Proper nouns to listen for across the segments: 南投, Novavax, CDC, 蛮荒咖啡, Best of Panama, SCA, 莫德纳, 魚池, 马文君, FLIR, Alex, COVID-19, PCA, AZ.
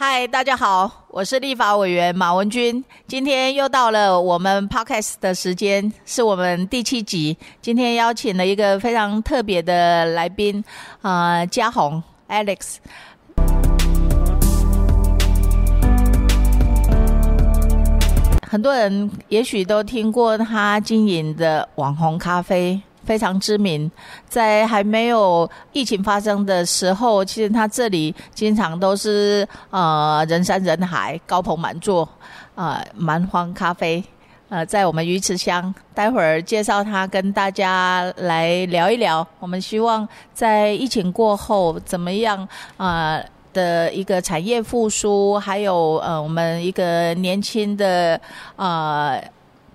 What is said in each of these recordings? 嗨，大家好，我是立法委员马文君，今天又到了我们 podcast 的时间，是我们第7集。今天邀请了一个非常特别的来宾，嘉宏 Alex。很多人也许都听过他经营的网红咖啡。非常知名，在还没有疫情发生的时候，其实他这里经常都是人山人海，高朋满座，蛮荒咖啡，在我们鱼池乡，待会儿介绍他跟大家来聊一聊。我们希望在疫情过后怎么样的一个产业复苏，还有我们一个年轻的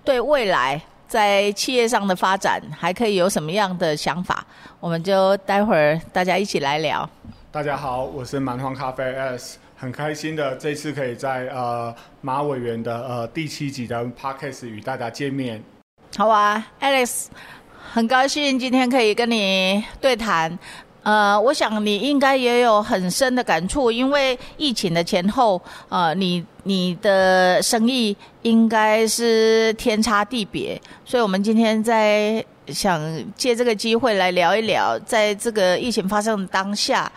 对未来。在企业上的发展还可以有什么样的想法，我们就待会儿大家一起来聊。大家好，我是蛮荒咖啡 Alex， 很开心的这次可以在马委员的第7集的 Podcast 与大家见面。好啊 Alex， 很高兴今天可以跟你对谈。我想你应该也有很深的感触，因为疫情的前后，你的生意应该是天差地别，所以我们今天在想借这个机会来聊一聊，在这个疫情发生的当下，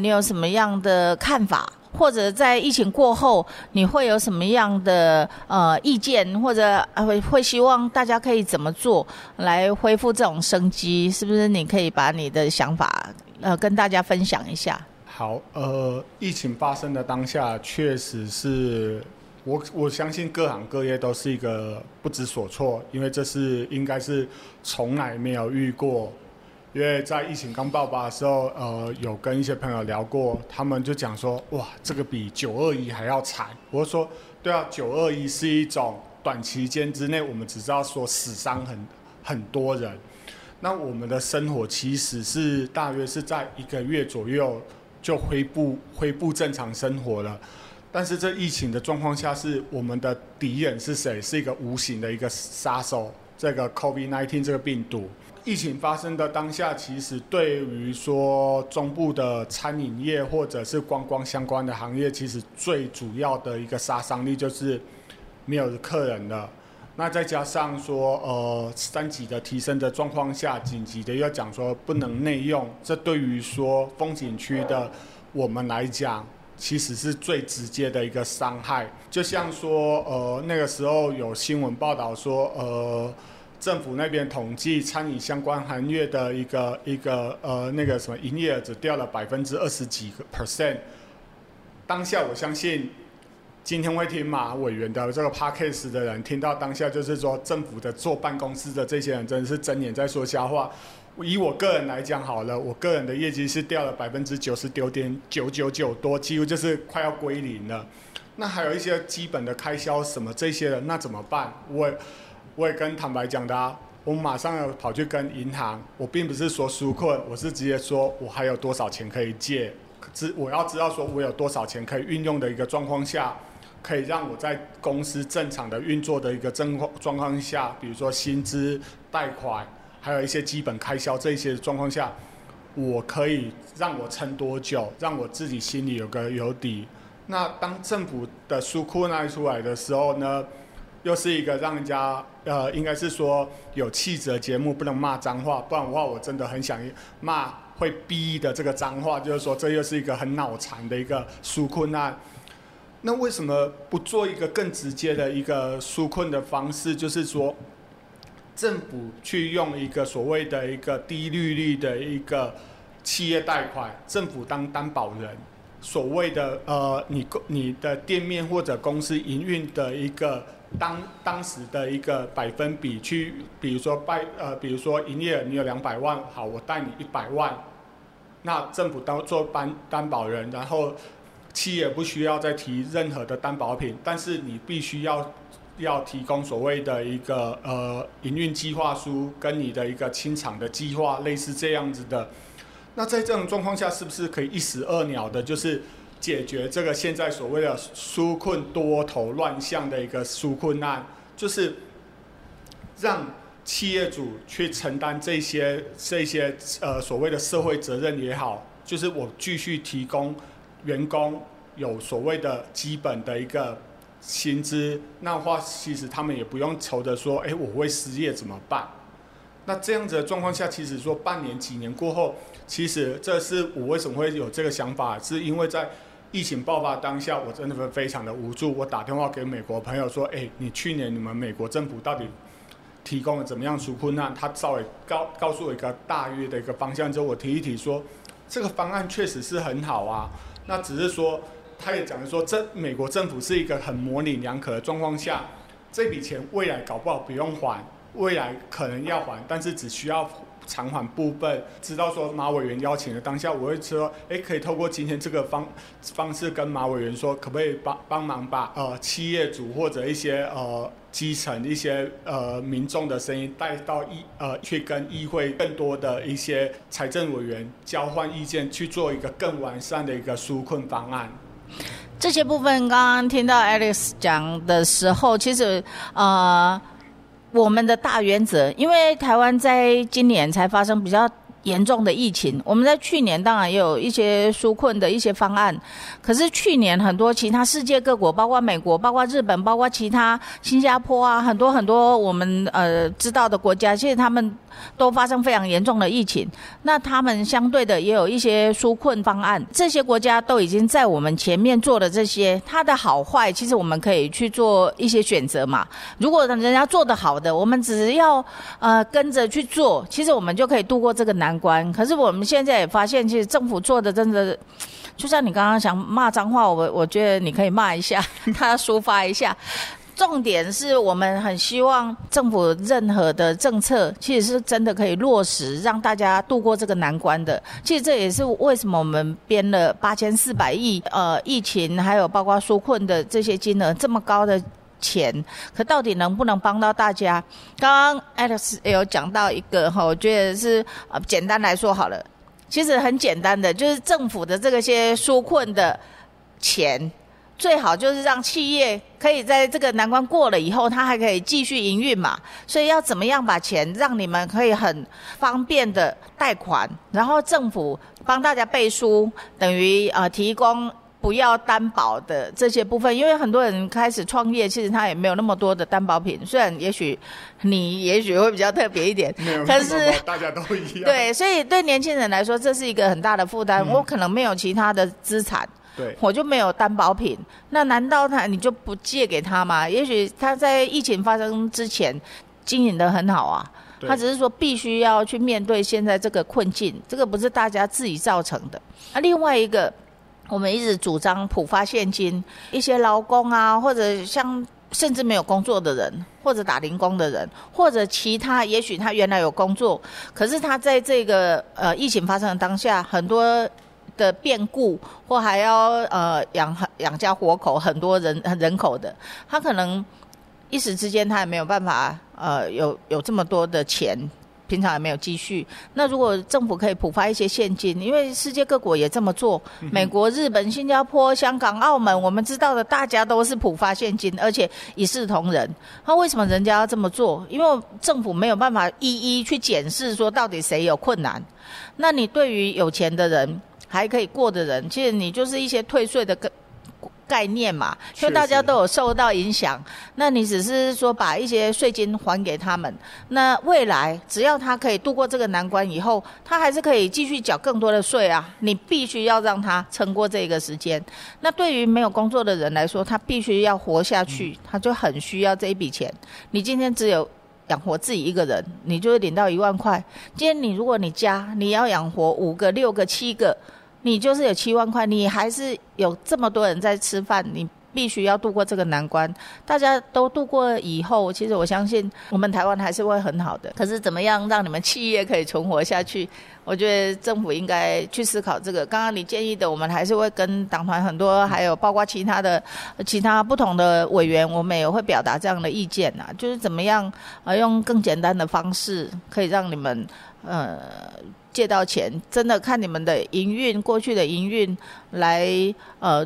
你有什么样的看法？或者在疫情过后，你会有什么样的意见，或者会希望大家可以怎么做来恢复这种生机？是不是你可以把你的想法跟大家分享一下？好，疫情发生的当下，确实是我相信各行各业都是一个不知所措，因为这是应该是从来没有遇过。因为在疫情刚爆发的时候，有跟一些朋友聊过，他们就讲说，哇，这个比921还要惨。我说，对啊，921是一种短期间之内，我们只知道说死伤很多人，那我们的生活其实是大约是在1个月左右就恢复正常生活了。但是这疫情的状况下，是我们的敌人是谁？是一个无形的一个杀手，这个 COVID-19 这个病毒。疫情发生的当下，其实对于说中部的餐饮业或者是观光相关的行业，其实最主要的一个杀伤力就是没有客人了。那再加上说3级的提升的状况下，紧急的要讲说不能内用，这对于说风景区的我们来讲，其实是最直接的一个伤害。就像说那个时候有新闻报道说政府那边统计餐饮相关行业的一个那个什么营业额只掉了20%几。当下我相信，今天会听马委员的这个 podcast 的人听到当下就是说，政府的坐办公室的这些人真的是睁眼在说瞎话。以我个人来讲好了，我个人的业绩是掉了99.999%多，几乎就是快要归零了。那还有一些基本的开销什么这些的，那怎么办？我也跟坦白讲的啊，我马上跑去跟银行，我并不是说纾困，我是直接说我还有多少钱可以借，我要知道说我有多少钱可以运用的一个状况下，可以让我在公司正常的运作的一个状况下，比如说薪资、贷款，还有一些基本开销这些状况下，我可以让我撑多久，让我自己心里有个有底。那当政府的纾困拿出来的时候呢，又是一个让人家应该是说有气质的节目，不能骂脏话，不然的话我真的很想骂会逼的这个脏话，就是说这又是一个很脑残的一个纾困案。那为什么不做一个更直接的一个纾困的方式？就是说政府去用一个所谓的一个低利率的一个企业贷款，政府当担保人，所谓的你的店面或者公司营运的一个当时的一个百分比去，比如说营业你有200万，好，我贷你100万，那政府当做担保人，然后企业不需要再提任何的担保品，但是你必须要提供所谓的一个营运计划书跟你的一个清偿的计划，类似这样子的。那在这种状况下，是不是可以一石二鸟的，就是解决这个现在所谓的纾困多头乱象的一个纾困案，就是让企业主去承担这些所谓的社会责任也好，就是我继续提供员工有所谓的基本的一个薪资，那话其实他们也不用愁着说，哎，我会失业怎么办？那这样子的状况下，其实说半年、几年过后，其实这是我为什么会有这个想法，是因为在疫情爆发当下，我真的非常的无助。我打电话给美国朋友说，哎，你去年你们美国政府到底提供了怎么样纾困案？他稍微告诉我一个大约的一个方向之后，我提一提说，这个方案确实是很好啊。那只是说，他也讲说，这美国政府是一个很模棱两可的状况下，这笔钱未来搞不好不用还。未来可能要还，但是只需要偿还部分。知道说马委员邀请的当下，我会说，哎，可以透过今天这个方式跟马委员说，可不可以帮忙把企业主或者一些基层一些民众的声音带到去跟议会更多的一些财政委员交换意见，去做一个更完善的一个纾困方案。这些部分刚刚听到 Alex 讲的时候，其实我们的大原则，因为台湾在今年才发生比较严重的疫情，我们在去年当然也有一些纾困的一些方案，可是去年很多其他世界各国，包括美国、包括日本、包括其他新加坡啊，很多很多我们知道的国家，其实他们都发生非常严重的疫情，那他们相对的也有一些纾困方案，这些国家都已经在我们前面做了这些，它的好坏其实我们可以去做一些选择嘛。如果人家做得好的，我们只要跟着去做，其实我们就可以度过这个难关。可是我们现在也发现，其实政府做的真的就像你刚刚想骂脏话，我觉得你可以骂一下，他抒发一下。重点是我们很希望政府任何的政策其实是真的可以落实，让大家度过这个难关的。其实这也是为什么我们编了8400亿疫情还有包括纾困的这些金额这么高的钱，可到底能不能帮到大家？刚刚 Alex 也有讲到一个，我觉得是简单来说好了，其实很简单的，就是政府的这些纾困的钱最好就是让企业可以在这个难关过了以后，它还可以继续营运嘛。所以要怎么样把钱让你们可以很方便的贷款，然后政府帮大家背书，等于提供不要担保的这些部分。因为很多人开始创业，其实他也没有那么多的担保品，虽然也许会比较特别一点，但是大家都一样。对，所以对年轻人来说，这是一个很大的负担。我可能没有其他的资产。对，我就没有担保品，那难道你就不借给他吗？也许他在疫情发生之前经营得很好啊，他只是说必须要去面对现在这个困境，这个不是大家自己造成的。另外一个，我们一直主张普发现金，一些劳工啊，或者像甚至没有工作的人，或者打零工的人，或者其他，也许他原来有工作，可是他在这个疫情发生的当下，很多的变故，或还要养家活口，很多人口的，他可能一时之间他也没有办法有这么多的钱，平常也没有积蓄。那如果政府可以普发一些现金，因为世界各国也这么做，美国、日本、新加坡、香港、澳门，我们知道的大家都是普发现金，而且一视同仁。那为什么人家要这么做？因为政府没有办法一去检视说到底谁有困难。那你对于有钱的人还可以过的人，其实你就是一些退税的概念嘛，因为大家都有受到影响，那你只是说把一些税金还给他们，那未来只要他可以度过这个难关以后，他还是可以继续缴更多的税啊，你必须要让他撑过这个时间。那对于没有工作的人来说，他必须要活下去，他就很需要这一笔钱。你今天只有养活自己一个人，你就会领到1万块，今天你如果你家你要养活5个6个7个，你就是有7万块，你还是有这么多人在吃饭，你必须要度过这个难关。大家都度过以后，其实我相信我们台湾还是会很好的。可是怎么样让你们企业可以存活下去，我觉得政府应该去思考这个。刚刚你建议的，我们还是会跟党团很多，还有包括其他不同的委员，我们也会表达这样的意见啊，就是怎么样用更简单的方式可以让你们借到钱，真的看你们的营运，过去的营运来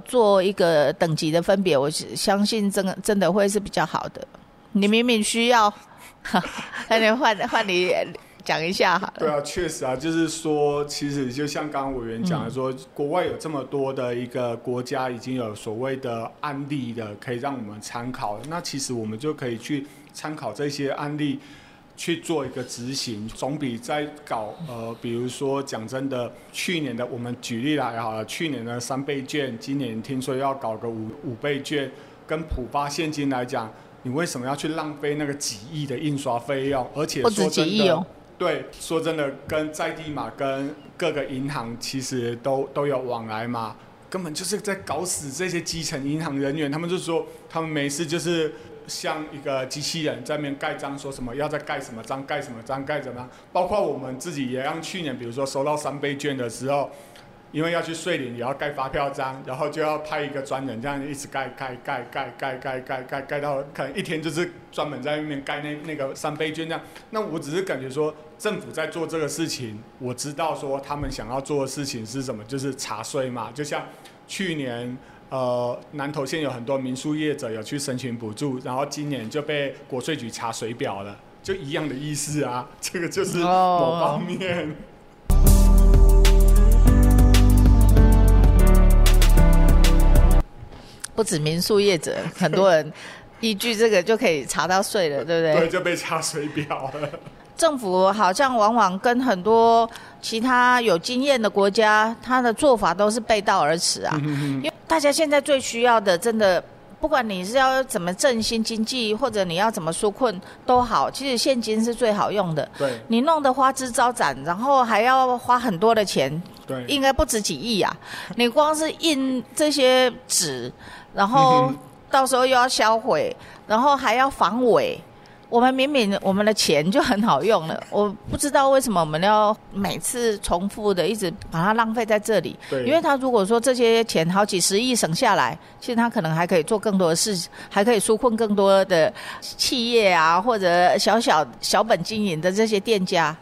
做一个等级的分别，我相信真的会是比较好的。你明明需要，那你换你讲一下好了。对啊，确实啊，就是说其实就像刚刚委员讲的说，国外有这么多的一个国家已经有所谓的案例的可以让我们参考，那其实我们就可以去参考这些案例去做一个执行，总比在搞比如说讲真的，去年的我们举例来好了，去年的3倍券，今年听说要搞个5倍券，跟普发现金来讲，你为什么要去浪费那个几亿的印刷费用？而且说真的，哦、对，说真的，跟在地嘛，跟各个银行其实都有往来嘛，根本就是在搞死这些基层银行人员。他们就说，他们没事就是。像一个机器人在那边盖章，说什么要再盖什么章，盖什么章，盖什么章。包括我们自己也让去年，比如说收到3倍券的时候，因为要去睡领，也要盖发票章，然后就要派一个专人这样一直盖到可能一天就是专门在那边盖那个3倍券这样。那我只是感觉说，政府在做这个事情，我知道说他们想要做的事情是什么，就是查税嘛。就像去年。南投县有很多民宿业者有去申请补助，然后今年就被国税局查水表了，就一样的意思啊。这个就是某方面。不止民宿业者，很多人依据这个就可以查到税了，对不对？对，就被查水表了。政府好像往往跟很多其他有经验的国家，他的做法都是背道而驰啊。因为大家现在最需要的，真的不管你是要怎么振兴经济，或者你要怎么纾困都好，其实现金是最好用的。对，你弄得花枝招展，然后还要花很多的钱，对，应该不止几亿啊。你光是印这些纸，然后到时候又要销毁，然后还要防伪。我们明明我们的钱就很好用了，我不知道为什么我们要每次重复的一直把它浪费在这里。对，因为他如果说这些钱好几十亿省下来，其实他可能还可以做更多的事，还可以纾困更多的企业啊，或者小本经营的这些店家。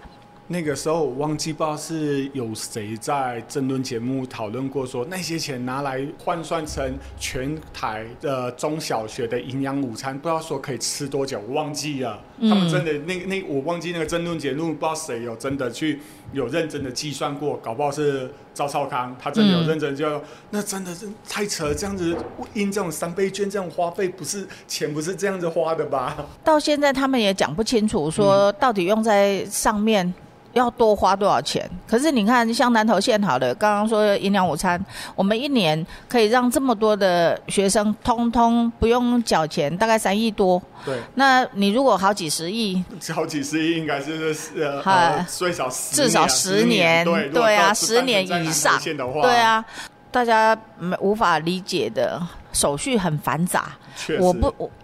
那个时候我忘记不知道是有谁在政论节目讨论过说，那些钱拿来换算成全台的中小学的营养午餐，不知道说可以吃多久，我忘记了。他们真的那我忘记那个政论节目，不知道谁有真的去有认真的计算过，搞不好是赵少康，他真的有认真就那真的是太扯了，这样子印这种3倍券这样花费，不是钱不是这样子花的吧？到现在他们也讲不清楚，说到底用在上面。要多花多少钱？可是你看，像南投县好了，刚刚说营养午餐，我们一年可以让这么多的学生通通不用缴钱，大概3亿多。对，那你如果好几十亿，应该是最少10年，对啊，10年以上的话，对啊，大家无法理解的。手续很繁杂，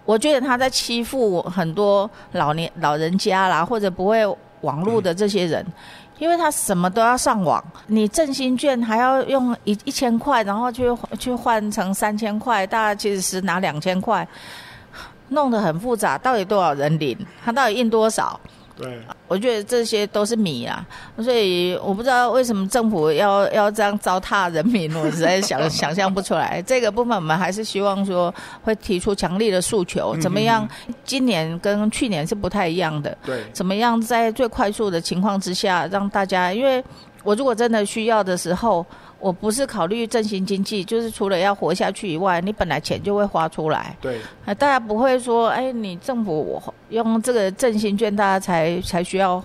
我觉得他在欺负很多老人家啦，或者不会网络的这些人，因为他什么都要上网，你振兴券还要用1000块，然后去换成3000块，大概其实是拿2000块，弄得很复杂，到底多少人领，他到底印多少？对，我觉得这些都是谜啦，所以我不知道为什么政府要这样糟蹋人民，我实在想象不出来。这个部分我们还是希望说会提出强力的诉求，怎么样？今年跟去年是不太一样的，对，怎么样在最快速的情况之下让大家，因为我如果真的需要的时候，我不是考虑振兴经济，就是除了要活下去以外，你本来钱就会花出来。对，大家不会说，哎，你政府我用这个振兴券，大家才需要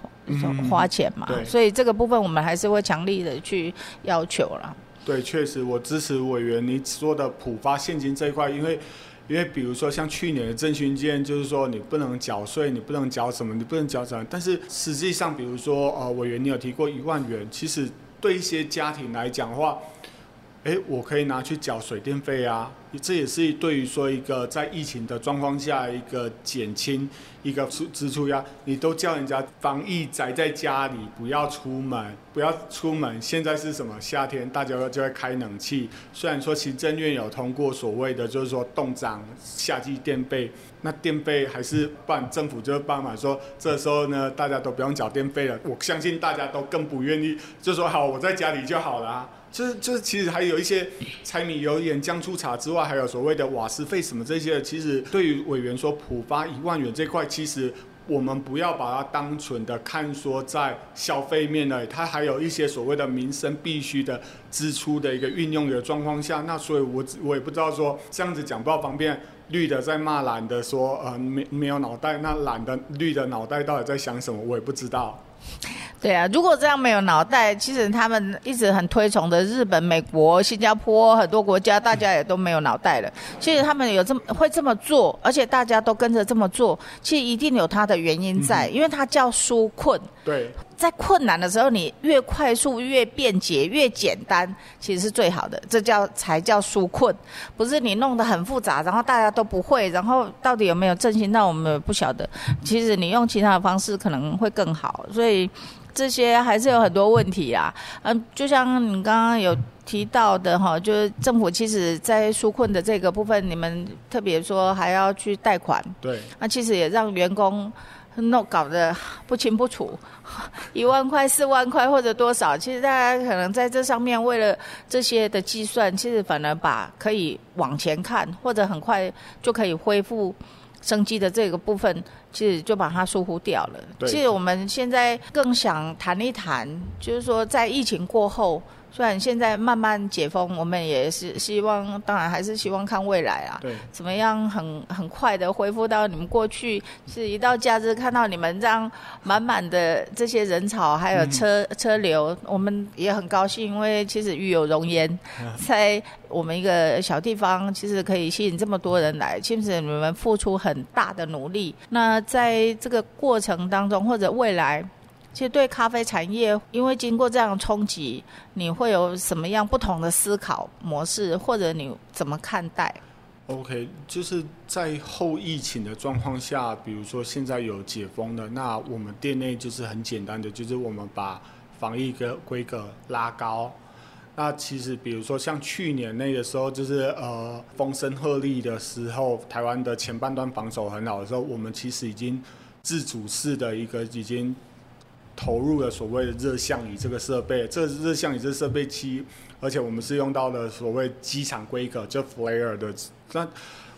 花钱嘛。所以这个部分我们还是会强力的去要求啦。对，确实，我支持委员你说的普发现金这一块，因为比如说像去年的振兴券，就是说你不能缴税，你不能缴什么，但是实际上，比如说委员你有提过1万元，其实。对一些家庭来讲的话，我可以拿去缴水电费啊，这也是对于说一个在疫情的状况下一个减轻一个支出呀。你都叫人家防疫宅在家里，不要出门。现在是什么夏天，大家就会开冷气。虽然说行政院有通过所谓的就是说冻涨夏季电费，那电费还是办政府就会办法说，这时候呢大家都不用缴电费了。我相信大家都更不愿意，就说好我在家里就好了啊。就是其实还有一些柴米油盐酱醋茶之外，还有所谓的瓦斯费什么这些，其实对于委员说普发1万元这块，其实我们不要把它单纯的看说在消费面而已，它还有一些所谓的民生必须的支出的一个运用的状况下，那所以我也不知道说这样子讲不方便。绿的在骂蓝的说，没有脑袋，那蓝的绿的脑袋到底在想什么，我也不知道。对啊，如果这样没有脑袋，其实他们一直很推崇的日本、美国、新加坡很多国家，大家也都没有脑袋了。其实他们有这么做，而且大家都跟着这么做，其实一定有它的原因在，因为它叫纾困。对，在困难的时候，你越快速、越便捷、越简单，其实是最好的，这才叫纾困，不是你弄得很复杂，然后大家都不会，然后到底有没有振兴，那我们不晓得。其实你用其他的方式可能会更好，所以这些还是有很多问题啊。就像你刚刚有提到的哈，就是政府其实在纾困的这个部分，你们特别说还要去贷款，对，那其实也让员工搞得不清不楚，1万块、4万块或者多少，其实大家可能在这上面为了这些的计算，其实反而把可以往前看或者很快就可以恢复生机的这个部分，其实就把它疏忽掉了。其实我们现在更想谈一谈，就是说在疫情过后，虽然现在慢慢解封，我们也是希望，当然还是希望看未来啊，对，怎么样很快的恢复到你们过去，是一到假日看到你们这样满满的这些人潮，还有车流，我们也很高兴，因为其实与有荣焉，在我们一个小地方，其实可以吸引这么多人来，其实你们付出很大的努力。那在这个过程当中，或者未来，其实对咖啡产业，因为经过这样的冲击，你会有什么样不同的思考模式，或者你怎么看待 ？OK， 就是在后疫情的状况下，比如说现在有解封的，那我们店内就是很简单的，就是我们把防疫的规格拉高。那其实比如说像去年那个时候，就是风声鹤唳的时候，台湾的前半段防守很好的时候，我们其实已经自主式的一个已经投入了所谓的热像仪这个设备，这热像仪这设备期，而且我们是用到了所谓机场规格，就 FLIR 的。那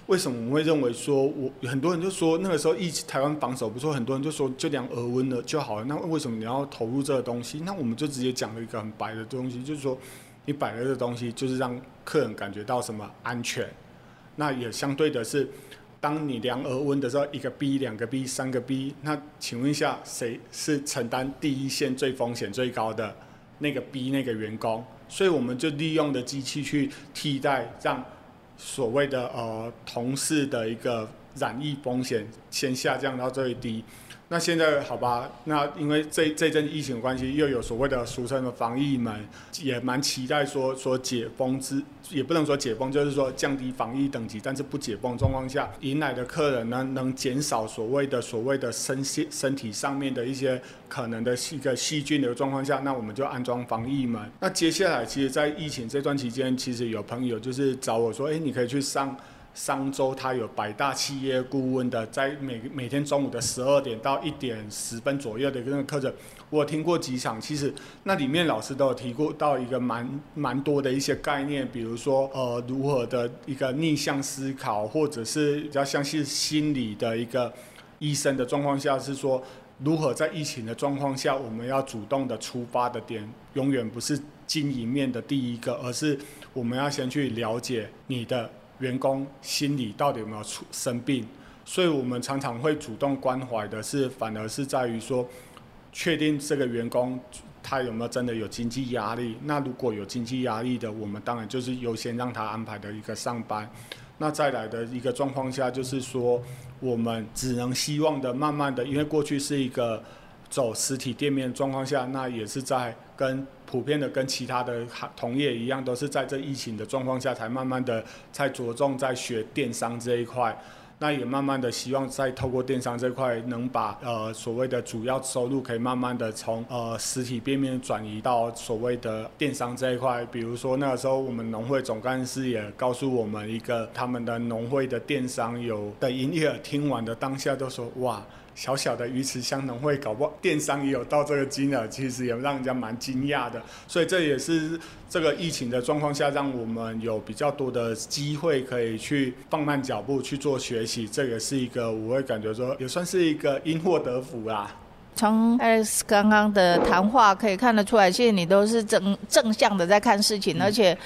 为什么我们会认为说，很多人就说那个时候台湾防守不错，很多人就说就量额温了就好了，那为什么你要投入这个东西？那我们就直接讲了一个很白的东西，就是说你摆了这东西，就是让客人感觉到什么安全。那也相对的是，当你量额温的时候，一个 B、两个 B、三个 B， 那请问一下，谁是承担第一线最风险最高的那个 B 那个员工？所以我们就利用的机器去替代，让所谓的同事的一个染疫风险先下降到最低。那现在好吧，那因为这阵疫情的关系，又有所谓的俗称的防疫门，也蛮期待说解封也不能说解封，就是说降低防疫等级，但是不解封状况下，迎来的客人呢，能减少所谓的身体上面的一些可能的一个细菌的状况下，那我们就安装防疫门。那接下来，其实，在疫情这段期间，其实有朋友就是找我说，你可以去上。商周他有百大企业顾问的，在每天中午的12点到1点10分左右的那个课程，我听过几场。其实那里面老师都有提过到一个蛮多的一些概念，比如说如何的一个逆向思考，或者是比较像是心理的一个医生的状况下，是说如何在疫情的状况下，我们要主动的出发的点，永远不是经营面的第一个，而是我们要先去了解你的员工心理到底有没有生病。所以我们常常会主动关怀的是，反而是在于说，确定这个员工他有没有真的有经济压力。那如果有经济压力的，我们当然就是优先让他安排的一个上班。那再来的一个状况下，就是说我们只能希望的慢慢的，因为过去是一个走实体店面的状况下，那也是在普遍的跟其他的同业一样，都是在这疫情的状况下才慢慢的才着重在学电商这一块。那也慢慢的希望再透过电商这块，能把所谓的主要收入可以慢慢的从实体店面转移到所谓的电商这一块。比如说那个时候我们农会总干事也告诉我们一个他们的农会的电商有的营业额，听完的当下都说哇，小小的鱼池乡农会，搞不好电商也有到这个金额，其实也让人家蛮惊讶的。所以这也是这个疫情的状况下，让我们有比较多的机会可以去放慢脚步去做学习，这也是一个我会感觉说也算是一个因祸得福啦。从 Alex 刚刚的谈话可以看得出来，其实你都是正向的在看事情，而且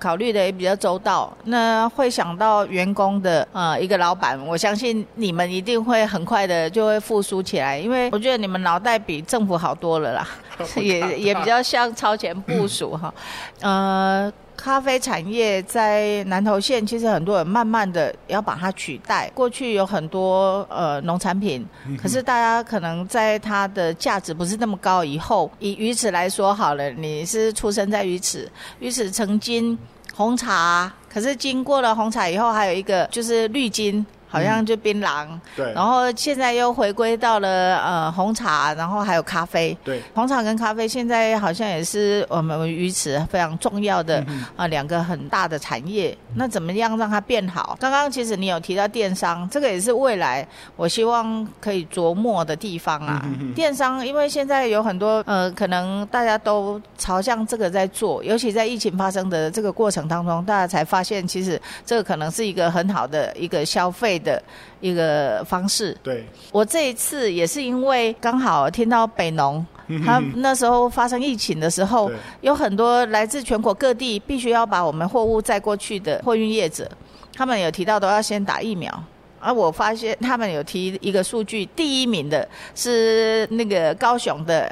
考虑的也比较周到。那会想到员工的一个老板，我相信你们一定会很快的就会复苏起来，因为我觉得你们脑袋比政府好多了啦，也比较像超前部署哈。咖啡产业在南投县，其实很多人慢慢的要把它取代。过去有很多农产品，可是大家可能在它的价值不是那么高。以后以鱼池来说好了，你是出生在鱼池，鱼池曾经红茶，可是经过了红茶以后，还有一个就是绿金。好像就槟榔，对，然后现在又回归到了红茶，然后还有咖啡，对，红茶跟咖啡现在好像也是我们鱼池非常重要的两个很大的产业。那怎么样让它变好？刚刚其实你有提到电商，这个也是未来我希望可以琢磨的地方啊。电商因为现在有很多可能大家都朝向这个在做，尤其在疫情发生的这个过程当中，大家才发现其实这个可能是一个很好的一个消费的一个方式。对，我这一次也是因为刚好听到北农他那时候发生疫情的时候，有很多来自全国各地必须要把我们货物载过去的货运业者，他们有提到都要先打疫苗。而我发现他们有提一个数据，第一名的是那个高雄的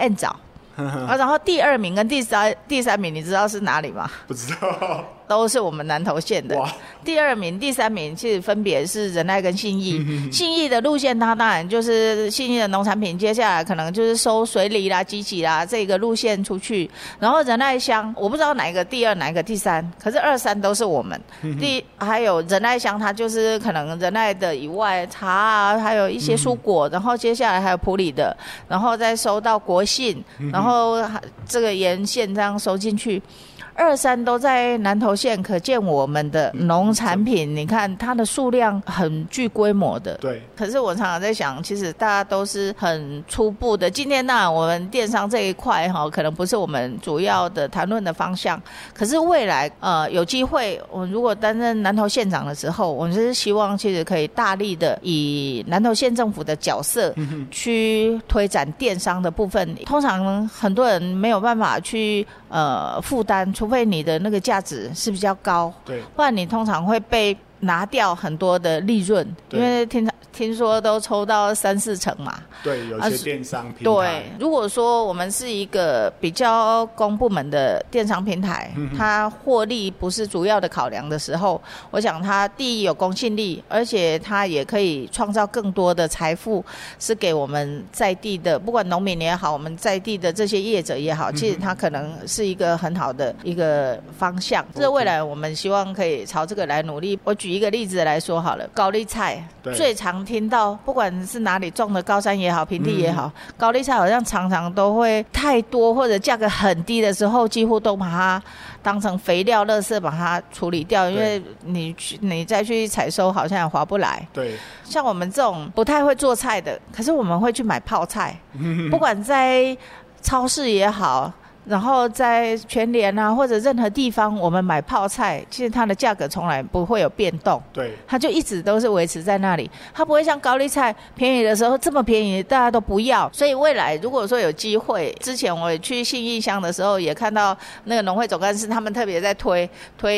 燕枣然后第二名跟第三名你知道是哪里吗？不知道，都是我们南投县的。第二名第三名其实分别是仁爱跟信义。信义的路线它当然就是信义的农产品，接下来可能就是收水梨啦、蒍蒍啦这个路线出去，然后仁爱乡我不知道哪一个第二哪一个第三，可是二三都是我们。还有仁爱乡它就是可能仁爱的以外茶啊，还有一些蔬果，然后接下来还有埔里的，然后再收到国信，然后这个沿线这样收进去。二三都在南投县，可见我们的农产品你看它的数量很具规模的。对，可是我常常在想，其实大家都是很初步的。今天呢，我们电商这一块可能不是我们主要的谈论的方向，可是未来有机会，我们如果担任南投县长的时候，我们是希望其实可以大力的以南投县政府的角色去推展电商的部分。通常很多人没有办法去负担，除非你的那个价值是比较高，对，不然你通常会被拿掉很多的利润，因为听说都抽到3-4成嘛。对，有些电商平台。对，如果说我们是一个比较公部门的电商平台，它获利不是主要的考量的时候，我想它第一有公信力，而且它也可以创造更多的财富，是给我们在地的，不管农民也好，我们在地的这些业者也好，其实它可能是一个很好的一个方向。这未来我们希望可以朝这个来努力。我举一个例子来说好了，高丽菜最常听到，不管是哪里种的，高山也好，平地也好，高丽菜好像常常都会太多，或者价格很低的时候，几乎都把它当成肥料、垃圾把它处理掉，因为你再去采收好像也划不来。对，像我们这种不太会做菜的，可是我们会去买泡菜，不管在超市也好。然后在全联啊，或者任何地方，我们买泡菜，其实它的价格从来不会有变动，对，它就一直都是维持在那里，它不会像高丽菜便宜的时候这么便宜，大家都不要。所以未来如果说有机会，之前我去信义乡的时候，也看到那个农会总干事他们特别在推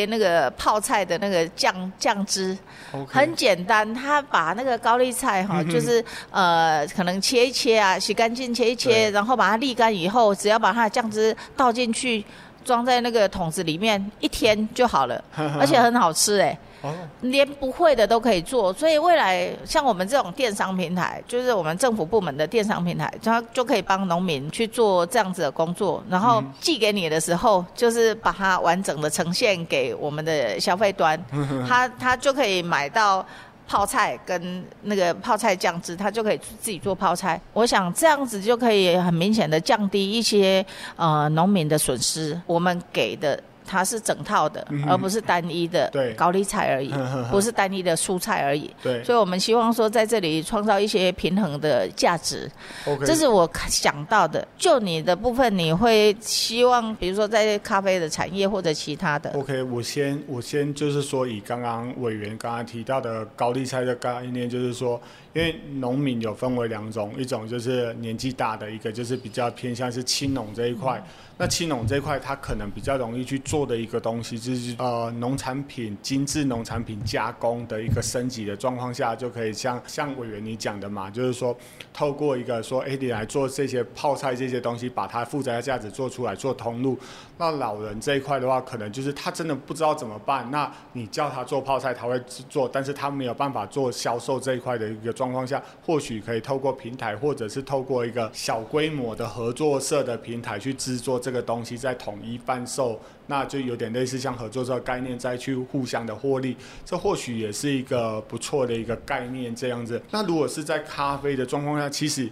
那个泡菜的那个酱汁，很简单，他把那个高丽菜就是可能切一切啊，洗干净切一切，然后把它沥干以后，只要把它的酱汁倒进去，装在那个桶子里面，一天就好了，而且很好吃哎、连不会的都可以做。所以未来像我们这种电商平台，就是我们政府部门的电商平台，它就可以帮农民去做这样子的工作，然后寄给你的时候，就是把它完整的呈现给我们的消费端，它就可以买到泡菜跟那个泡菜酱汁，他就可以自己做泡菜。我想这样子就可以很明显的降低一些农民的损失。我们给的它是整套的、嗯、而不是单一的高丽菜而已，不是单一的蔬菜而已，对，所以我们希望说在这里创造一些平衡的价值、okay. 这是我想到的。就你的部分，你会希望比如说在咖啡的产业或者其他的 OK， 我先就是说以刚刚委员刚刚提到的高丽菜的概念，就是说因为农民有分为两种，一种就是年纪大的，一个就是比较偏向是青农这一块、嗯、那青农这一块它可能比较容易去做的一个东西就是农产品精致农产品加工的一个升级的状况下，就可以像委员你讲的嘛，就是说透过一个说哎、欸、你来做这些泡菜这些东西，把它附加价值做出来做通路。那老人这一块的话，可能就是他真的不知道怎么办，那你叫他做泡菜他会做，但是他没有办法做销售这一块的一个状况下，或许可以透过平台或者是透过一个小规模的合作社的平台去制作这个东西，再统一贩售，那就有点类似像合作社概念，再去互相的获利，这或许也是一个不错的一个概念这样子。那如果是在咖啡的状况下，其实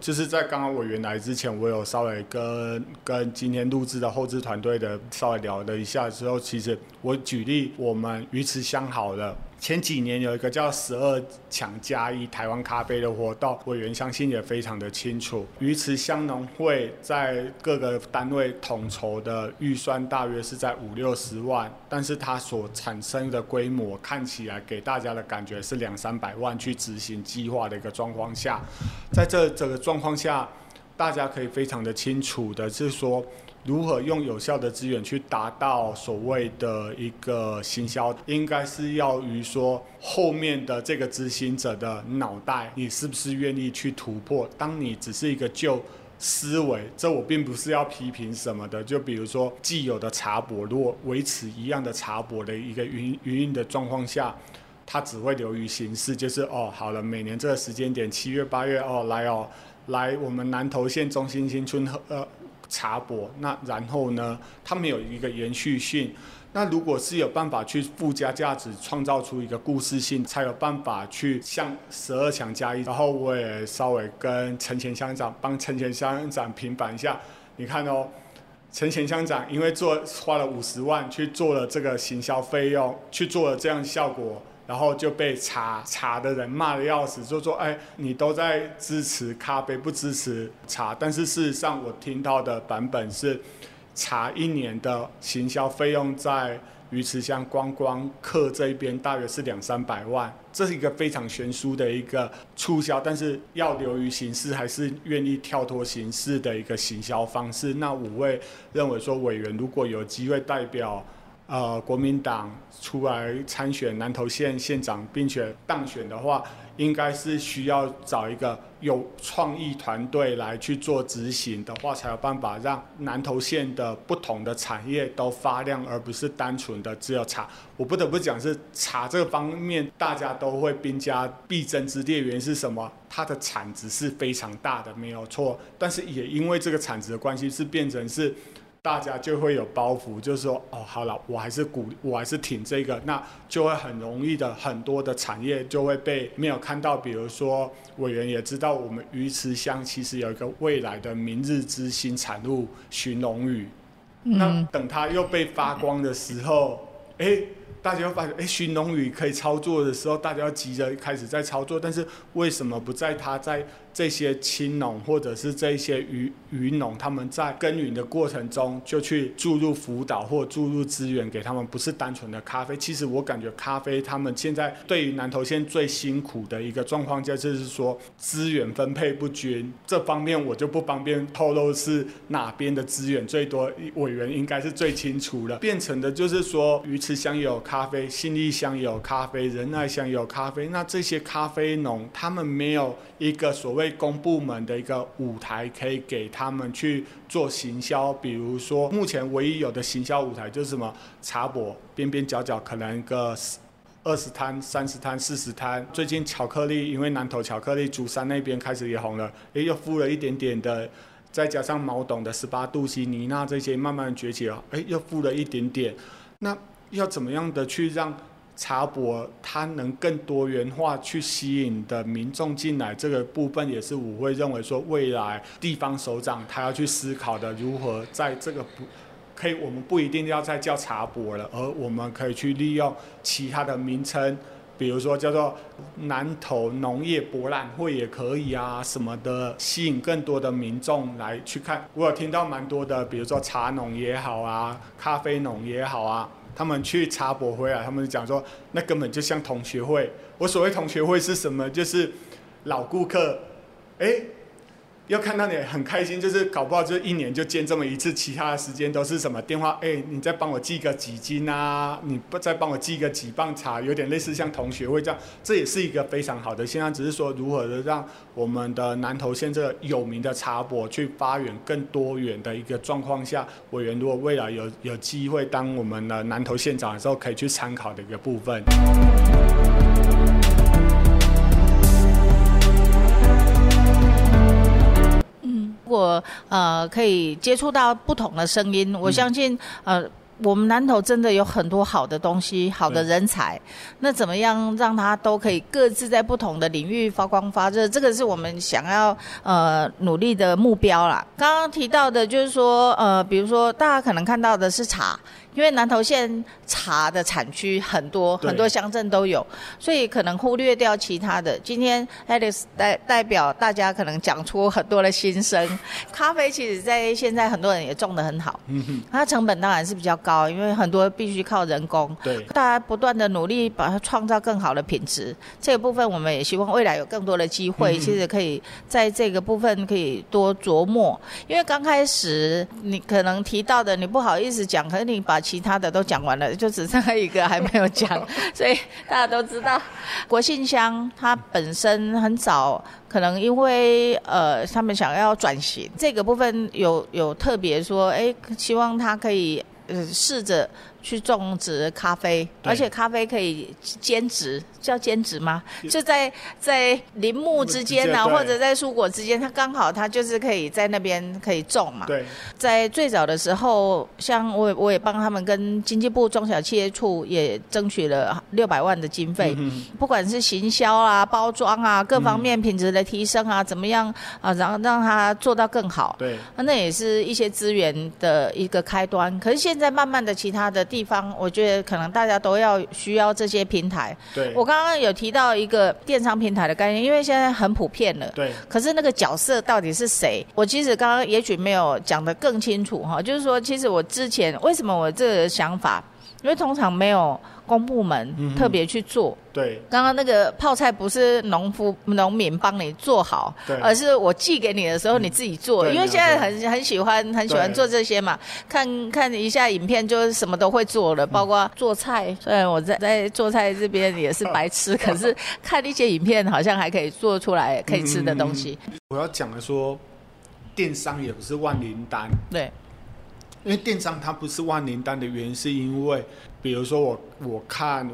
就是在刚刚委员来之前，我有稍微跟今天录制的后制团队的稍微聊了一下之后，其实我举例我们鱼池乡好了，前几年有一个叫12强+1台湾咖啡的活动，委员相信也非常的清楚。鱼池乡农会在各个单位统筹的预算大约是在5-60万，但是它所产生的规模看起来给大家的感觉是200-300万去执行计划的一个状况下，在这整个状况下，大家可以非常的清楚的是说，如何用有效的资源去达到所谓的一个行销，应该是要于说后面的这个执行者的脑袋，你是不是愿意去突破。当你只是一个旧思维，这我并不是要批评什么的，就比如说既有的茶博，如果维持一样的茶博的一个营运的状况下，它只会流于形式，就是哦好了，每年这个时间点7月8月来我们南投县中心新村茶博，那然后呢，它没有一个延续性。那如果是有办法去附加价值，创造出一个故事性，才有办法去像12强+1。然后我也稍微跟陈前乡长帮陈前乡长平反一下，你看哦，陈前乡长因为花了50万去做了这个行销费用，去做了这样效果。然后就被茶的人骂得要死，就说哎，你都在支持咖啡不支持茶。但是事实上我听到的版本是，茶一年的行销费用在鱼池乡观光客这边大约是200-300万，这是一个非常悬殊的一个促销，但是要流于形式还是愿意跳脱形式的一个行销方式。那我会认为说，委员如果有机会代表国民党出来参选南投县县长并且当选的话，应该是需要找一个有创意团队来去做执行的话，才有办法让南投县的不同的产业都发亮，而不是单纯的只有茶。我不得不讲是茶这个方面大家都会兵家必争之地，原因是什么？它的产值是非常大的，没有错，但是也因为这个产值的关系，是变成是大家就会有包袱，就是说哦好了，我还是挺这个，那就会很容易的很多的产业就会被没有看到。比如说委员也知道，我们鱼池乡其实有一个未来的明日之星产物鲟龙鱼，那等它又被发光的时候，大家会发现鲟龙鱼可以操作的时候，大家急着开始在操作，但是为什么不在它在这些青农或者是这些渔农他们在耕耘的过程中就去注入辅导或注入资源给他们，不是单纯的咖啡。其实我感觉咖啡他们现在对于南投县最辛苦的一个状况就是说资源分配不均，这方面我就不方便透露是哪边的资源最多，委员应该是最清楚了。变成的就是说，鱼池乡也有咖啡，信义乡也有咖啡，仁爱乡也有咖啡，那这些咖啡农他们没有一个所谓公部门的一个舞台可以给他们去做行销。比如说目前唯一有的行销舞台就是什么茶博，边边角角可能个20摊、30摊、40摊。最近巧克力，因为南投巧克力竹山那边开始也红了，又附了一点点的，再加上毛董的18度C、妮娜这些慢慢崛起了，又附了一点点。那要怎么样的去让茶博它能更多元化去吸引的民众进来，这个部分也是我会认为说未来地方首长他要去思考的，如何在这个我们不一定要再叫茶博了，而我们可以去利用其他的名称，比如说叫做南投农业博览会也可以啊什么的，吸引更多的民众来去看。我有听到蛮多的，比如说茶农也好啊，咖啡农也好啊。他们去茶博回来，他们讲说，那根本就像同学会。我所谓同学会是什么？就是老顾客，要看到你很开心，就是搞不好就一年就见这么一次，其他的时间都是什么电话？你再帮我寄个几斤啊？你再帮我寄个几磅茶？有点类似像同学会这样，这也是一个非常好的现象。只是说如何的让我们的南投县这个有名的茶博去发源更多元的一个状况下，委员如果未来有机会当我们的南投县长的时候，可以去参考的一个部分。我可以接触到不同的声音，我相信我们南投真的有很多好的东西，好的人才，那怎么样让他都可以各自在不同的领域发光发热，这个是我们想要努力的目标啦。刚刚提到的就是说比如说大家可能看到的是茶，因为南投县茶的产区很多，很多乡镇都有，所以可能忽略掉其他的。今天 Alex 代表大家可能讲出很多的心声。咖啡其实在现在很多人也种得很好，它成本当然是比较高，因为很多必须靠人工。对，大家不断的努力把它创造更好的品质，这个部分我们也希望未来有更多的机会，其实可以在这个部分可以多琢磨。因为刚开始你可能提到的你不好意思讲，可是你把其他的都讲完了，就只剩下一个还没有讲，所以大家都知道，国信乡它本身很早，可能因为他们想要转型，这个部分有特别说，希望它可以试着去种植咖啡，而且咖啡可以兼职，叫兼职吗？就在林木之间啊，或者在蔬果之间，它刚好它就是可以在那边可以种嘛。对，在最早的时候，像我也帮他们跟经济部中小企业处也争取了600万的经费，不管是行销啊、包装啊各方面品质的提升啊，怎么样啊，然后让它做到更好。对，那也是一些资源的一个开端。可是现在慢慢的，其他的地方，我觉得可能大家都需要这些平台。对，我刚刚有提到一个电商平台的概念，因为现在很普遍了。对，可是那个角色到底是谁？我其实刚刚也许没有讲得更清楚哈，就是说，其实我之前为什么我这个想法，因为通常没有公部门特别去做。对，刚刚那个泡菜不是农民帮你做好，而是我寄给你的时候你自己做，因为现在很喜欢做这些嘛，看一下影片就什么都会做了，包括做菜，虽然我在做菜这边也是白痴，可是看一些影片好像还可以做出来可以吃的东西。我要讲的说，电商也不是万灵丹。对，因为电商它不是万灵丹的原因，是因为比如说我看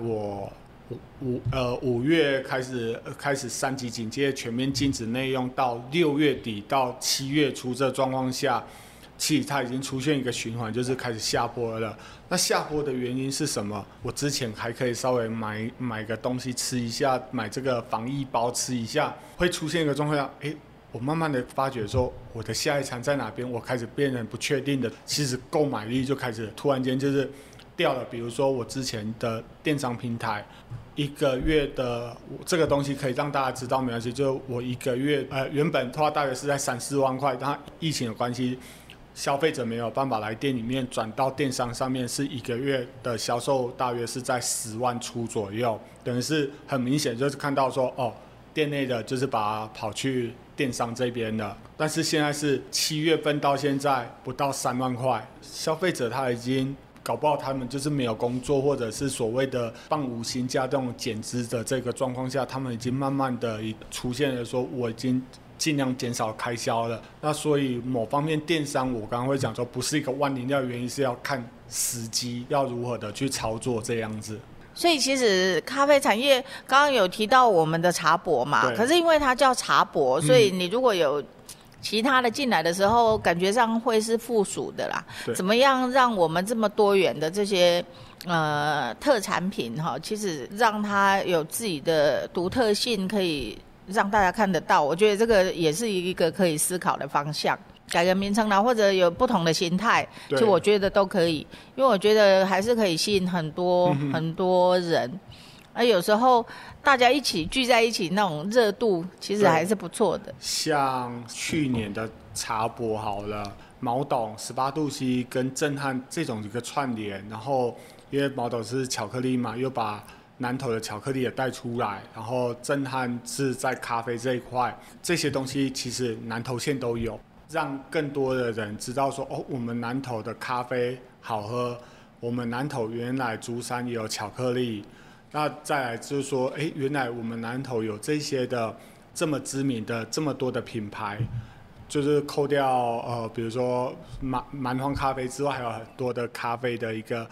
5月开始3级警戒全面禁止内用到6月底到7月初这状况下，其实它已经出现一个循环，就是开始下坡了。那下坡的原因是什么？我之前还可以稍微买个东西吃一下，买这个防疫包吃一下，会出现一个状况，我慢慢的发觉说，我的下一餐在哪边，我开始变成不确定的，其实购买力就开始突然间就是掉了。比如说我之前的电商平台，1个月的这个东西可以让大家知道没关系，就我1个月原本的话大约是在3-4万块，但疫情的关系，消费者没有办法来店里面，转到电商上面，是1个月的销售大约是在10万出左右，等于是很明显就是看到说店内的就是把它跑去电商这边的，但是现在是7月份到现在不到3万块，消费者他已经搞不好他们就是没有工作，或者是所谓的放无薪假这种减资的这个状况下，他们已经慢慢的出现了说我已经尽量减少开销了。那所以某方面电商我刚刚会讲说不是一个万灵药的原因，是要看时机要如何的去操作这样子。所以其实咖啡产业刚刚有提到我们的茶博嘛，可是因为它叫茶博，所以你如果有其他的进来的时候，感觉上会是附属的啦。怎么样让我们这么多元的这些特产品哈，其实让它有自己的独特性，可以让大家看得到。我觉得这个也是一个可以思考的方向，改个名称啦，或者有不同的形态，其实我觉得都可以，因为我觉得还是可以吸引很多、很多人。而有时候大家一起聚在一起，那种热度其实还是不错的。像去年的茶博好了，毛董18°C跟震撼这种一个串联，然后因为毛董是巧克力嘛，又把南投的巧克力也带出来，然后震撼是在咖啡这一块，这些东西其实南投县都有，让更多的人知道说哦，我们南投的咖啡好喝，我们南投原来竹山也有巧克力。那再来就是说，哎，原来我们南投有这些的这么知名的这么多的品牌，就是扣掉比如说蛮荒咖啡之外，还有很多的咖啡的一个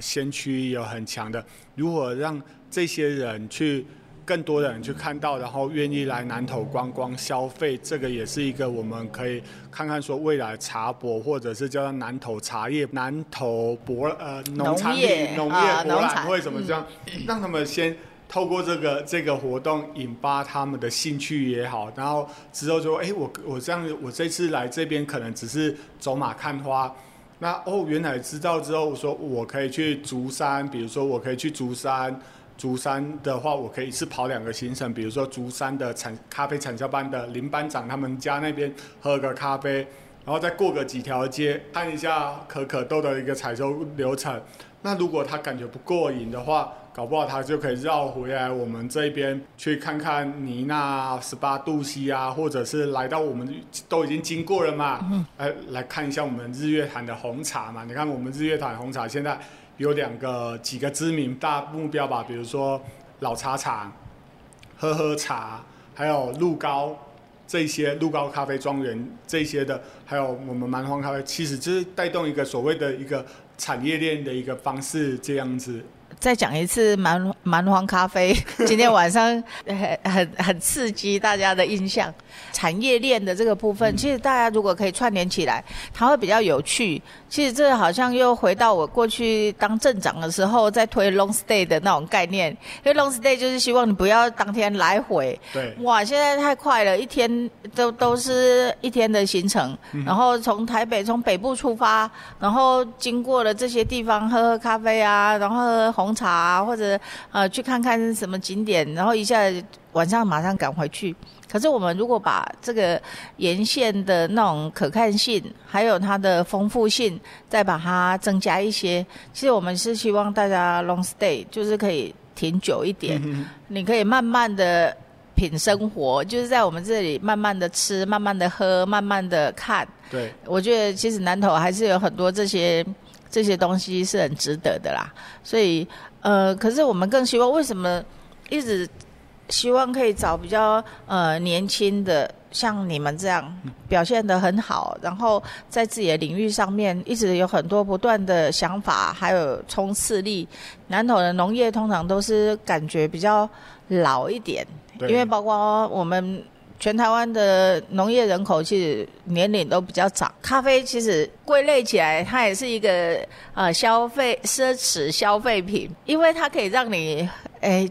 先驱有很强的。如何让这些人去更多人去看到，然后愿意来南投观光消费，这个也是一个我们可以看看说未来茶博或者是叫做南投茶叶、南投农产品、农业博览会怎么这样，让他们先透过这个活动引发他们的兴趣也好，然后之后就我这样，我这次来这边可能只是走马看花。那原来知道之后，说我可以去竹山，比如说我可以去竹山的话，我可以一次跑2个行程，比如说竹山的咖啡产销班的林班长他们家那边喝个咖啡，然后再过个几条街看一下可豆的一个采收流程。那如果他感觉不过瘾的话，搞不好他就可以绕回来我们这边去看看尼娜18°C啊，或者是来到我们都已经经过了嘛，来看一下我们日月潭的红茶嘛。你看我们日月潭红茶现在有几个知名大目标吧，比如说老茶厂、喝茶，还有鹿高这些鹿高咖啡庄园这些的，还有我们蛮荒咖啡，其实就是带动一个所谓的一个产业链的一个方式这样子。再讲一次蛮荒咖啡，今天晚上很刺激大家的印象。产业链的这个部分，其实大家如果可以串联起来，它会比较有趣。其实这好像又回到我过去当镇长的时候在推 long stay 的那种概念，因为 long stay 就是希望你不要当天来回。对，哇，现在太快了，一天都是一天的行程，然后从北部出发，然后经过了这些地方喝咖啡啊，然后喝红茶啊，或者去看看什么景点，然后一下晚上马上赶回去。可是我们如果把这个沿线的那种可看性还有它的丰富性再把它增加一些，其实我们是希望大家 long stay 就是可以停久一点，你可以慢慢的品生活，就是在我们这里慢慢的吃，慢慢的喝，慢慢的看。对，我觉得其实南投还是有很多这些东西是很值得的啦，所以可是我们更希望，为什么一直希望可以找比较年轻的，像你们这样表现得很好，然后在自己的领域上面一直有很多不断的想法还有冲刺力。南投的农业通常都是感觉比较老一点，因为包括我们全台湾的农业人口其实年龄都比较长。咖啡其实归类起来，它也是一个奢侈消费品，因为它可以让你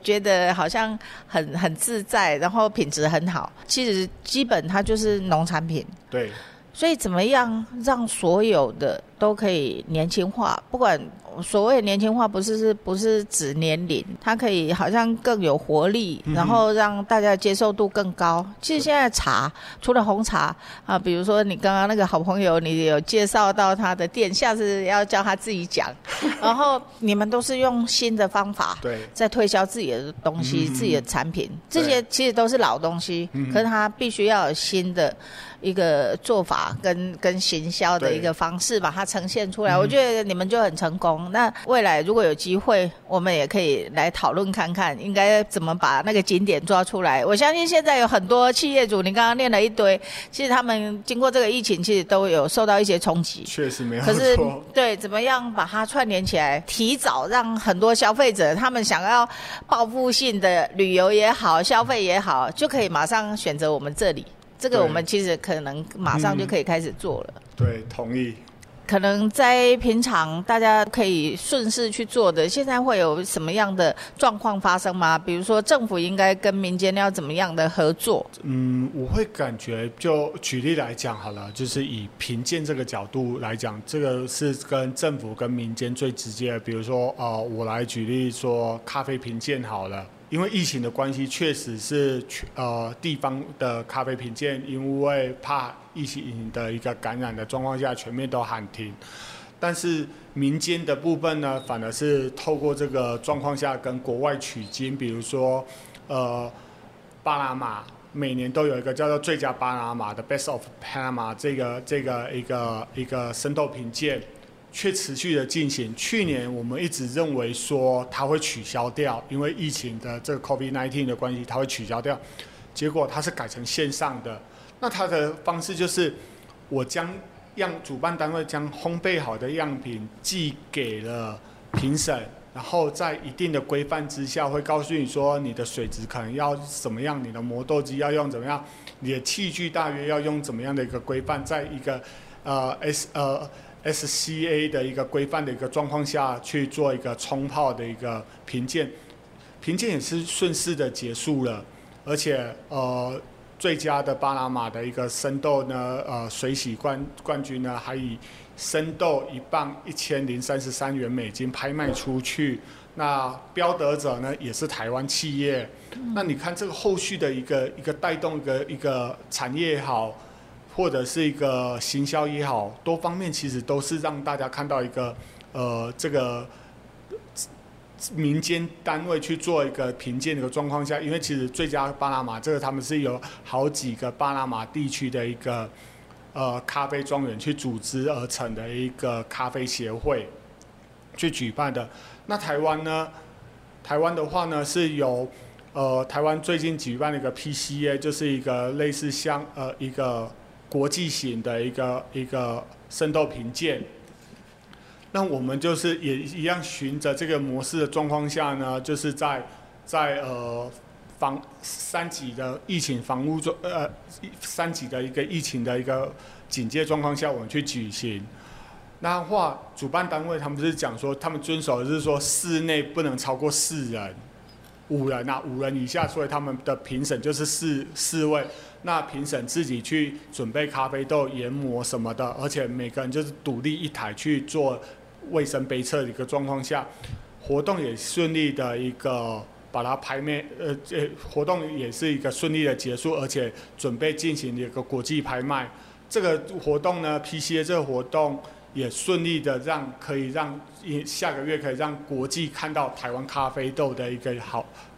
觉得好像很自在，然后品质很好。其实基本它就是农产品。对。所以怎么样让所有的都可以年轻化？不管所谓年轻化，不是指年龄，它可以好像更有活力，然后让大家接受度更高。其实现在茶除了红茶啊，比如说你刚刚那个好朋友，你有介绍到他的店，下次要叫他自己讲。然后你们都是用新的方法在推销自己的东西、自己的产品，这些其实都是老东西，可是它必须要有新的一个做法跟行销的一个方式把它呈现出来。我觉得你们就很成功。那未来如果有机会，我们也可以来讨论看看应该怎么把那个景点抓出来。我相信现在有很多企业主，你刚刚念了一堆，其实他们经过这个疫情其实都有受到一些冲击，确实没有错。可是对，怎么样把它串联起来，提早让很多消费者他们想要报复性的旅游也好，消费也好，就可以马上选择我们这里。这个我们其实可能马上就可以开始做了。对，同意。可能在平常大家可以顺势去做的，现在会有什么样的状况发生吗？比如说政府应该跟民间要怎么样的合作？我会感觉就举例来讲好了，就是以评鉴这个角度来讲，这个是跟政府跟民间最直接的。比如说我来举例说咖啡评鉴好了。因为疫情的关系，确实是地方的咖啡评鉴，因为怕疫情的一个感染的状况下，全面都喊停。但是民间的部分呢，反而是透过这个状况下跟国外取经，比如说巴拿马每年都有一个叫做最佳巴拿马的 Best of Panama 这个生豆评鉴。却持续的进行。去年我们一直认为说它会取消掉，因为疫情的这个 COVID-19 的关系，它会取消掉。结果它是改成线上的。那它的方式就是，我将主办单位将烘焙好的样品寄给了评审，然后在一定的规范之下，会告诉你说你的水质可能要怎么样，你的磨豆机要用怎么样，你的器具大约要用怎么样的一个规范，在一个SCA 的一个规范的一个状况下去做一个冲泡的一个评鉴，评鉴也是顺势的结束了，而且最佳的巴拿马的一个生豆呢，水洗冠军呢，还以生豆一磅1033元美金拍卖出去。那标得者呢，也是台湾企业。那你看这个后续的一个带动一个产业也好，或者是一个行销也好，多方面其实都是让大家看到一个这个民间单位去做一个评鉴的一个状况下，因为其实最佳巴拿马这个他们是有好几个巴拿马地区的一个咖啡庄园去组织而成的一个咖啡协会去举办的。那台湾呢？台湾的话呢是有台湾最近举办了一个 PCA， 就是一个类似像一个国际型的一个生豆评鉴，那我们就是也一样循着这个模式的状况下呢，就是在三级的一个疫情的一个警戒状况下，我们去举行。那话主办单位他们是讲说，他们遵守的是说室内不能超过5人以下，所以他们的评审就是4位。那评审自己去准备咖啡豆、研磨什么的，而且每个人就是独立一台去做卫生杯测的一个状况下，活动也顺利的一个把它排卖，活动也是一个顺利的结束，而且准备进行一个国际拍卖。这个活动呢 ，PCA 这个活动也顺利的可以让下个月可以让国际看到台湾咖啡豆的一个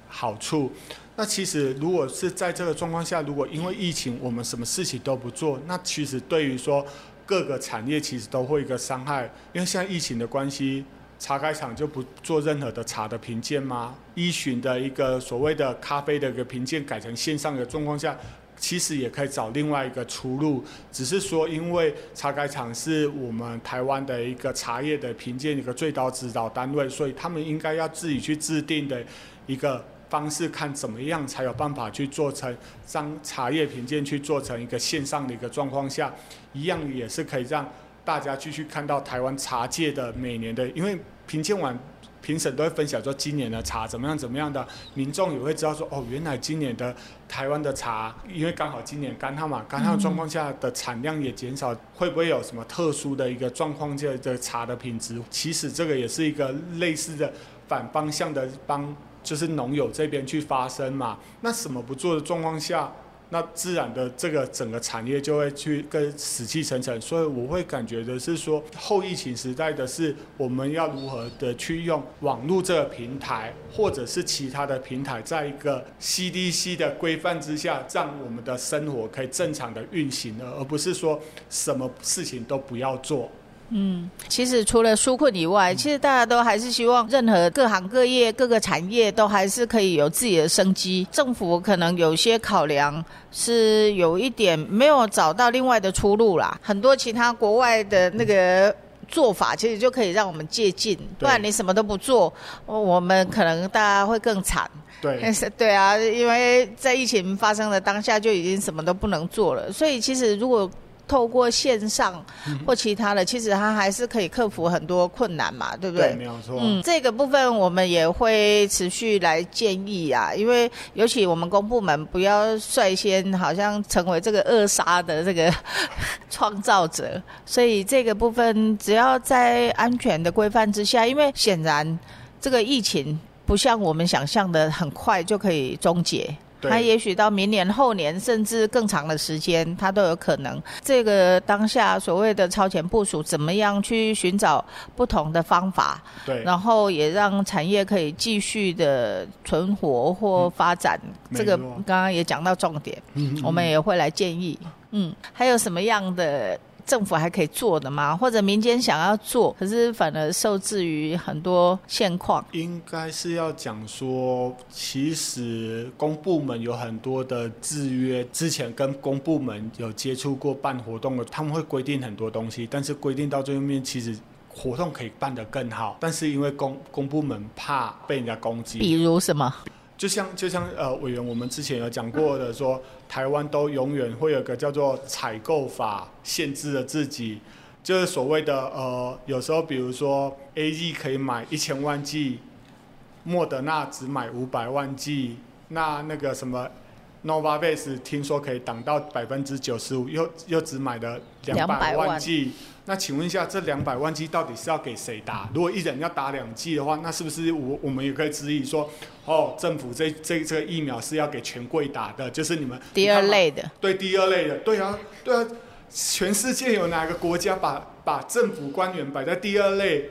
好处。那其实如果是在这个状况下，如果因为疫情我们什么事情都不做，那其实对于说各个产业其实都会一个伤害。因为现在疫情的关系，茶改厂就不做任何的茶的评鉴吗？依循的一个所谓的咖啡的一个评鉴改成线上的状况下，其实也可以找另外一个出路。只是说因为茶改厂是我们台湾的一个茶叶的评鉴一个最高指导单位，所以他们应该要自己去制定的一个方式，看怎么样才有办法去做成让茶叶评鉴去做成一个线上的一个状况下，一样也是可以让大家继续看到台湾茶界的每年的，因为评鉴完评审都会分享说今年的茶怎么样的，民众也会知道说哦，原来今年的台湾的茶，因为刚好今年干旱嘛，干旱状况下的产量也减少，会不会有什么特殊的一个状况下的茶的品质？其实这个也是一个类似的反方向的帮。就是农友这边去发声嘛，那什么不做的状况下，那自然的这个整个产业就会去跟死气沉沉。所以我会感觉的是说，后疫情时代的是我们要如何的去用网络这个平台，或者是其他的平台，在一个 CDC 的规范之下，让我们的生活可以正常的运行了，而不是说什么事情都不要做。其实除了纾困以外，其实大家都还是希望任何各行各业各个产业都还是可以有自己的生机。政府可能有些考量是有一点没有找到另外的出路啦，很多其他国外的那个做法其实就可以让我们借鉴，不然你什么都不做，我们可能大家会更惨。对啊，因为在疫情发生的当下就已经什么都不能做了，所以其实如果透过线上或其他的，其实它还是可以克服很多困难嘛，对不对？对，没有错。这个部分我们也会持续来建议啊，因为尤其我们公部门不要率先好像成为这个扼杀的这个创造者，所以这个部分只要在安全的规范之下，因为显然这个疫情不像我们想象的很快就可以终结，它也许到明年后年甚至更长的时间它都有可能。这个当下所谓的超前部署，怎么样去寻找不同的方法，对，然后也让产业可以继续的存活或发展，这个刚刚也讲到重点，我们也会来建议。还有什么样的政府还可以做的吗？或者民间想要做，可是反而受制于很多现况？应该是要讲说，其实公部门有很多的制约。之前跟公部门有接触过办活动的，他们会规定很多东西，但是规定到最后面，其实活动可以办得更好，但是因为公部门怕被人家攻击。比如什么？就像委员我们之前有讲过的说，台湾都永远会有个叫做采购法限制了自己，就是所谓的有时候比如说 AZ 可以买1000万剂，莫德纳只买500万剂，那个什么 Novavax 听说可以挡到95%，又只买了200万剂。那请问一下，这200万剂到底是要给谁打？如果一人要打2剂的话，那是不是我们也可以质疑说，政府这个疫苗是要给权贵打的，就是你们第二类的？对，第二类的，对啊，全世界有哪个国家把政府官员摆在第二类？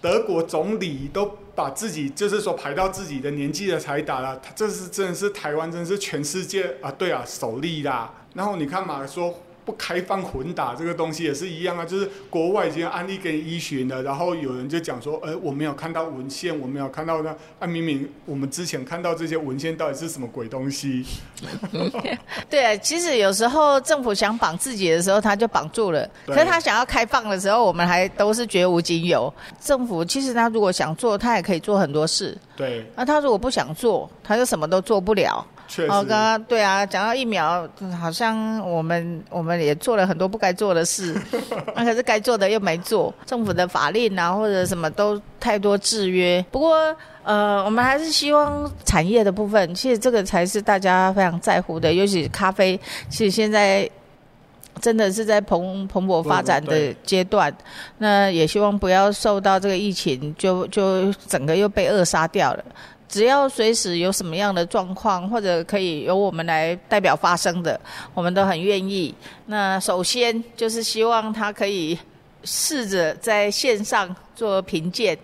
德国总理都把自己就是说排到自己的年纪了才打了，这是真的是台湾，真的是全世界啊，对啊，首例啦。然后你看嘛，说不开放混打这个东西也是一样啊，就是国外已经案例给你依循了，然后有人就讲说，我没有看到文献，我没有看到明明我们之前看到这些文献到底是什么鬼东西？对啊，其实有时候政府想绑自己的时候，他就绑住了；可是他想要开放的时候，我们还都是绝无仅有。政府其实他如果想做，他也可以做很多事。对，那他如果不想做，他就什么都做不了。刚刚对啊，讲到疫苗，好像我们也做了很多不该做的事，那可是该做的又没做，政府的法令啊或者什么都太多制约。不过我们还是希望产业的部分，其实这个才是大家非常在乎的，尤其咖啡，其实现在真的是在蓬勃发展的阶段，那也希望不要受到这个疫情就整个又被扼杀掉了。只要随时有什么样的状况，或者可以由我们来代表发声的，我们都很愿意。那首先就是希望他可以试着在线上做评鉴，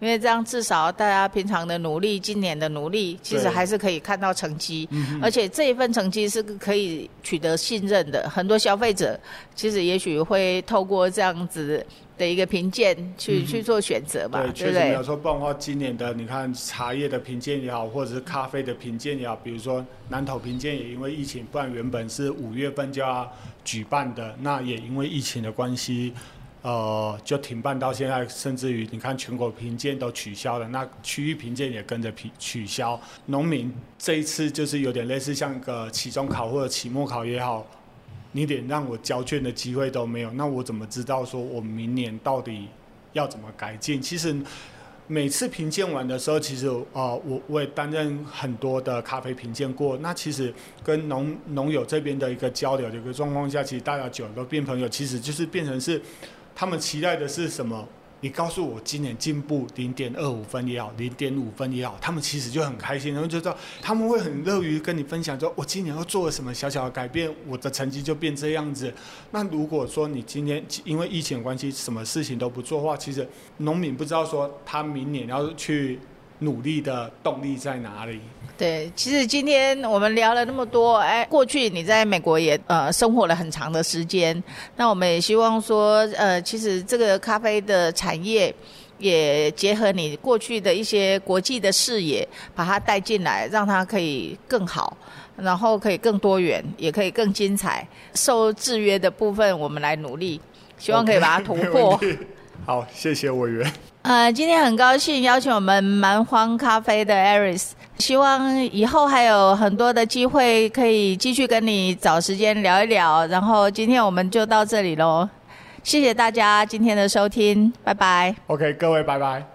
因为这样至少大家平常的努力，今年的努力，其实还是可以看到成绩，而且这一份成绩是可以取得信任的。很多消费者其实也许会透过这样子的一个评鉴去做选择嘛，对不对？确实没有说，不然的话，今年的你看茶叶的评鉴也好，或者是咖啡的评鉴也好，比如说南投评鉴也因为疫情，不然原本是5月份就要举办的，那也因为疫情的关系，就停办到现在，甚至于你看全国评鉴都取消了，那区域评鉴也跟着取消。农民这一次就是有点类似像个期中考或者期末考也好，你连让我交卷的机会都没有，那我怎么知道说我明年到底要怎么改进？其实每次评鉴完的时候，其实我也担任很多的咖啡评鉴过。那其实跟农友这边的一个交流的一个状况下，其实大家久了都变朋友，其实就是变成是。他们期待的是什么？你告诉我今年进步0.25分也好，0.5分也好，他们其实就很开心，然后就知道他们会很乐于跟你分享说，我今年又做了什么小小的改变，我的成绩就变这样子。那如果说你今天因为疫情关系什么事情都不做的话，其实农民不知道说他明年要去努力的动力在哪里？对，其实今天我们聊了那么多，过去你在美国也生活了很长的时间，那我们也希望说，其实这个咖啡的产业也结合你过去的一些国际的视野，把它带进来，让它可以更好，然后可以更多元，也可以更精彩。受制约的部分，我们来努力，希望可以把它突破。Okay, 好，谢谢委员。今天很高兴邀请我们蛮荒咖啡的 Alex 希望以后还有很多的机会可以继续跟你找时间聊一聊，然后今天我们就到这里咯，谢谢大家今天的收听，拜拜。 OK， 各位拜拜。